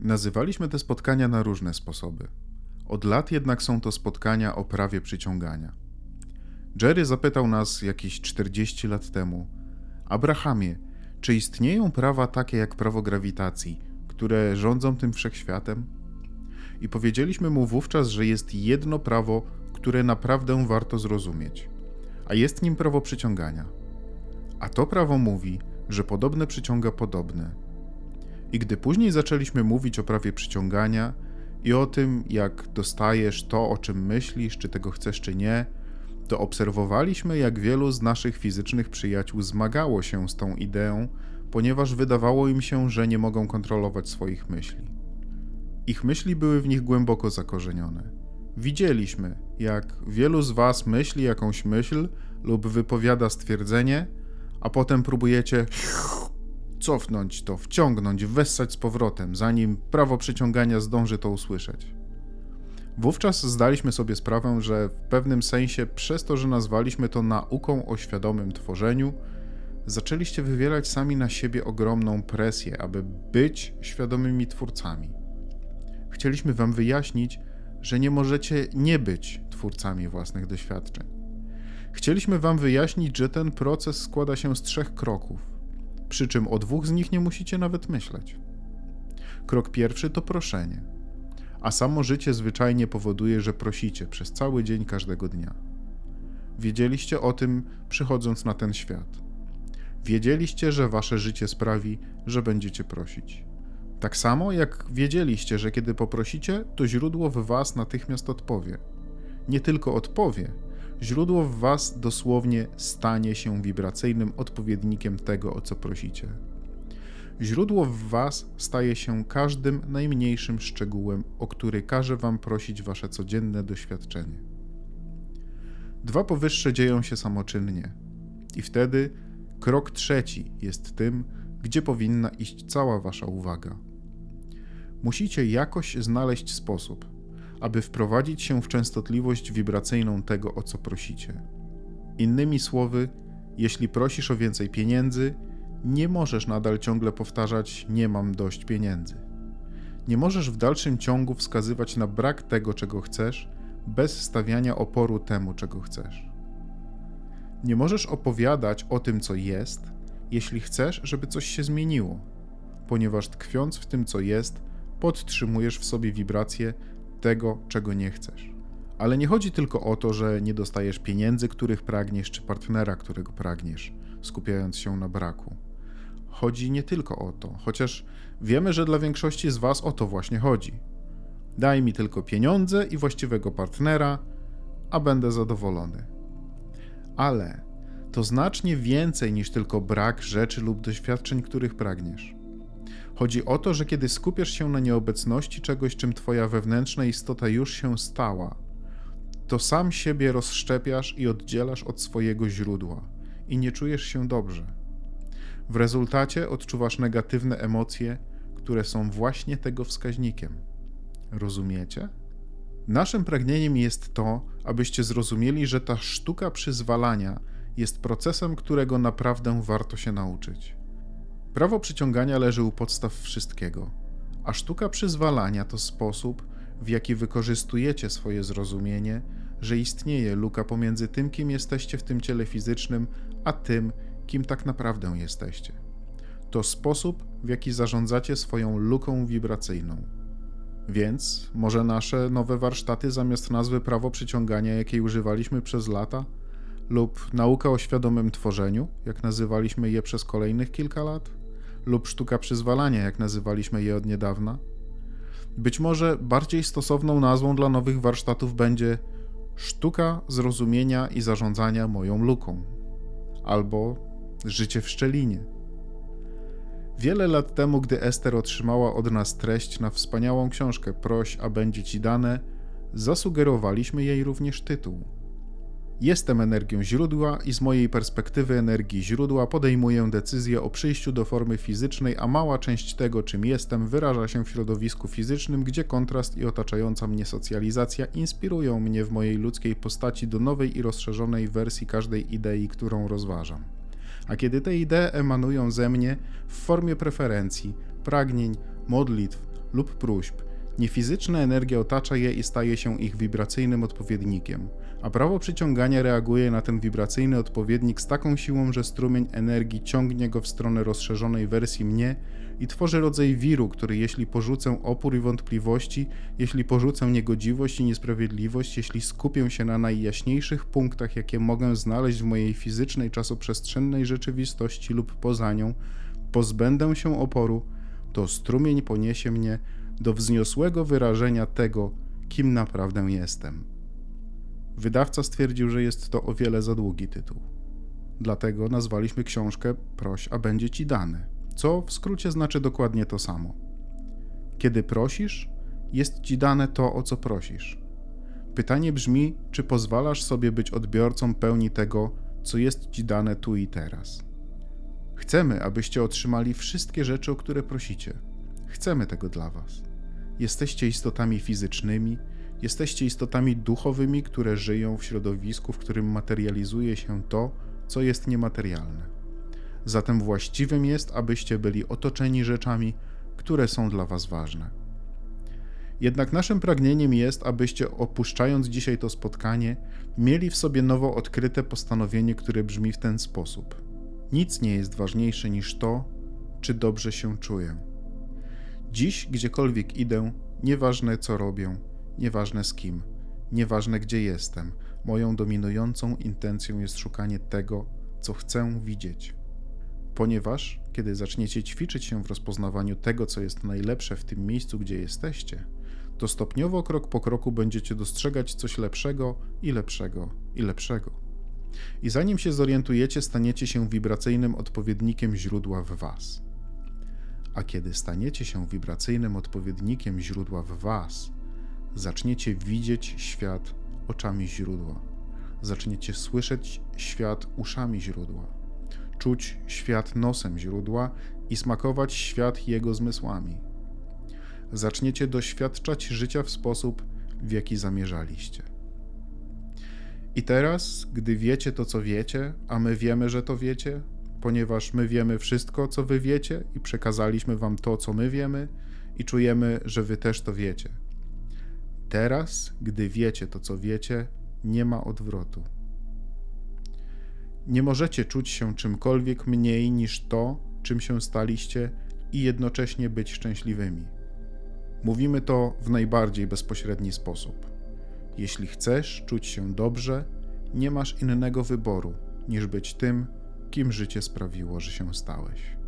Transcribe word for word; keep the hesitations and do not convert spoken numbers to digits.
Nazywaliśmy te spotkania na różne sposoby. Od lat jednak są to spotkania o prawie przyciągania. Jerry zapytał nas jakieś czterdzieści lat temu: Abrahamie, czy istnieją prawa takie jak prawo grawitacji, które rządzą tym wszechświatem? I powiedzieliśmy mu wówczas, że jest jedno prawo, które naprawdę warto zrozumieć, a jest nim prawo przyciągania. A to prawo mówi, że podobne przyciąga podobne. I gdy później zaczęliśmy mówić o prawie przyciągania i o tym, jak dostajesz to, o czym myślisz, czy tego chcesz, czy nie, to obserwowaliśmy, jak wielu z naszych fizycznych przyjaciół zmagało się z tą ideą, ponieważ wydawało im się, że nie mogą kontrolować swoich myśli. Ich myśli były w nich głęboko zakorzenione. Widzieliśmy, jak wielu z was myśli jakąś myśl lub wypowiada stwierdzenie, a potem próbujecie cofnąć to, wciągnąć, wessać z powrotem, zanim prawo przyciągania zdąży to usłyszeć. Wówczas zdaliśmy sobie sprawę, że w pewnym sensie, przez to, że nazwaliśmy to nauką o świadomym tworzeniu, zaczęliście wywierać sami na siebie ogromną presję, aby być świadomymi twórcami. Chcieliśmy wam wyjaśnić, że nie możecie nie być twórcami własnych doświadczeń. Chcieliśmy wam wyjaśnić, że ten proces składa się z trzech kroków, przy czym o dwóch z nich nie musicie nawet myśleć. Krok pierwszy to proszenie, a samo życie zwyczajnie powoduje, że prosicie przez cały dzień każdego dnia. Wiedzieliście o tym, przychodząc na ten świat. Wiedzieliście, że wasze życie sprawi, że będziecie prosić. Tak samo jak wiedzieliście, że kiedy poprosicie, to źródło w was natychmiast odpowie. Nie tylko odpowie, źródło w was dosłownie stanie się wibracyjnym odpowiednikiem tego, o co prosicie. Źródło w was staje się każdym najmniejszym szczegółem, o który każe wam prosić wasze codzienne doświadczenie. Dwa powyższe dzieją się samoczynnie. I wtedy krok trzeci jest tym, gdzie powinna iść cała wasza uwaga. Musicie jakoś znaleźć sposób, aby wprowadzić się w częstotliwość wibracyjną tego, o co prosicie. Innymi słowy, jeśli prosisz o więcej pieniędzy, nie możesz nadal ciągle powtarzać: nie mam dość pieniędzy. Nie możesz w dalszym ciągu wskazywać na brak tego, czego chcesz, bez stawiania oporu temu, czego chcesz. Nie możesz opowiadać o tym, co jest, jeśli chcesz, żeby coś się zmieniło, ponieważ tkwiąc w tym, co jest, podtrzymujesz w sobie wibrację tego, czego nie chcesz. Ale nie chodzi tylko o to, że nie dostajesz pieniędzy, których pragniesz, czy partnera, którego pragniesz, skupiając się na braku. Chodzi nie tylko o to, chociaż wiemy, że dla większości z was o to właśnie chodzi. Daj mi tylko pieniądze i właściwego partnera, a będę zadowolony. Ale to znacznie więcej niż tylko brak rzeczy lub doświadczeń, których pragniesz. Chodzi o to, że kiedy skupiasz się na nieobecności czegoś, czym twoja wewnętrzna istota już się stała, to sam siebie rozszczepiasz i oddzielasz od swojego źródła i nie czujesz się dobrze. W rezultacie odczuwasz negatywne emocje, które są właśnie tego wskaźnikiem. Rozumiecie? Naszym pragnieniem jest to, abyście zrozumieli, że ta sztuka przyzwalania jest procesem, którego naprawdę warto się nauczyć. Prawo przyciągania leży u podstaw wszystkiego, a sztuka przyzwalania to sposób, w jaki wykorzystujecie swoje zrozumienie, że istnieje luka pomiędzy tym, kim jesteście w tym ciele fizycznym, a tym, kim tak naprawdę jesteście. To sposób, w jaki zarządzacie swoją luką wibracyjną. Więc może nasze nowe warsztaty zamiast nazwy prawo przyciągania, jakiej używaliśmy przez lata, lub nauka o świadomym tworzeniu, jak nazywaliśmy je przez kolejnych kilka lat, lub sztuka przyzwalania, jak nazywaliśmy je od niedawna. Być może bardziej stosowną nazwą dla nowych warsztatów będzie sztuka zrozumienia i zarządzania moją luką, albo życie w szczelinie. Wiele lat temu, gdy Esther otrzymała od nas treść na wspaniałą książkę Proś, a będzie Ci dane, zasugerowaliśmy jej również tytuł. Jestem energią źródła i z mojej perspektywy energii źródła podejmuję decyzję o przyjściu do formy fizycznej, a mała część tego, czym jestem, wyraża się w środowisku fizycznym, gdzie kontrast i otaczająca mnie socjalizacja inspirują mnie w mojej ludzkiej postaci do nowej i rozszerzonej wersji każdej idei, którą rozważam. A kiedy te idee emanują ze mnie w formie preferencji, pragnień, modlitw, lub próśb. Niefizyczna energia otacza je i staje się ich wibracyjnym odpowiednikiem, a prawo przyciągania reaguje na ten wibracyjny odpowiednik z taką siłą, że strumień energii ciągnie go w stronę rozszerzonej wersji mnie i tworzy rodzaj wiru, który jeśli porzucę opór i wątpliwości, jeśli porzucę niegodziwość i niesprawiedliwość, jeśli skupię się na najjaśniejszych punktach, jakie mogę znaleźć w mojej fizycznej, czasoprzestrzennej rzeczywistości lub poza nią, pozbędę się oporu, to strumień poniesie mnie do wzniosłego wyrażenia tego, kim naprawdę jestem. Wydawca stwierdził, że jest to o wiele za długi tytuł. Dlatego nazwaliśmy książkę Proś, a będzie Ci dane, co w skrócie znaczy dokładnie to samo. Kiedy prosisz, jest Ci dane to, o co prosisz. Pytanie brzmi, czy pozwalasz sobie być odbiorcą pełni tego, co jest Ci dane tu i teraz. Chcemy, abyście otrzymali wszystkie rzeczy, o które prosicie. Chcemy tego dla Was. Jesteście istotami fizycznymi, jesteście istotami duchowymi, które żyją w środowisku, w którym materializuje się to, co jest niematerialne. Zatem właściwym jest, abyście byli otoczeni rzeczami, które są dla Was ważne. Jednak naszym pragnieniem jest, abyście opuszczając dzisiaj to spotkanie, mieli w sobie nowo odkryte postanowienie, które brzmi w ten sposób. Nic nie jest ważniejsze niż to, czy dobrze się czuję. Dziś, gdziekolwiek idę, nieważne co robię, nieważne z kim, nieważne gdzie jestem, moją dominującą intencją jest szukanie tego, co chcę widzieć. Ponieważ, kiedy zaczniecie ćwiczyć się w rozpoznawaniu tego, co jest najlepsze w tym miejscu, gdzie jesteście, to stopniowo, krok po kroku będziecie dostrzegać coś lepszego i lepszego i lepszego. I zanim się zorientujecie, staniecie się wibracyjnym odpowiednikiem źródła w Was. A kiedy staniecie się wibracyjnym odpowiednikiem źródła w Was, zaczniecie widzieć świat oczami źródła. Zaczniecie słyszeć świat uszami źródła, czuć świat nosem źródła i smakować świat jego zmysłami. Zaczniecie doświadczać życia w sposób, w jaki zamierzaliście. I teraz, gdy wiecie to, co wiecie, a my wiemy, że to wiecie, ponieważ my wiemy wszystko, co wy wiecie i przekazaliśmy wam to, co my wiemy i czujemy, że wy też to wiecie. Teraz, gdy wiecie to, co wiecie, nie ma odwrotu. Nie możecie czuć się czymkolwiek mniej niż to, czym się staliście i jednocześnie być szczęśliwymi. Mówimy to w najbardziej bezpośredni sposób. Jeśli chcesz czuć się dobrze, nie masz innego wyboru niż być tym, kim życie sprawiło, że się stałeś.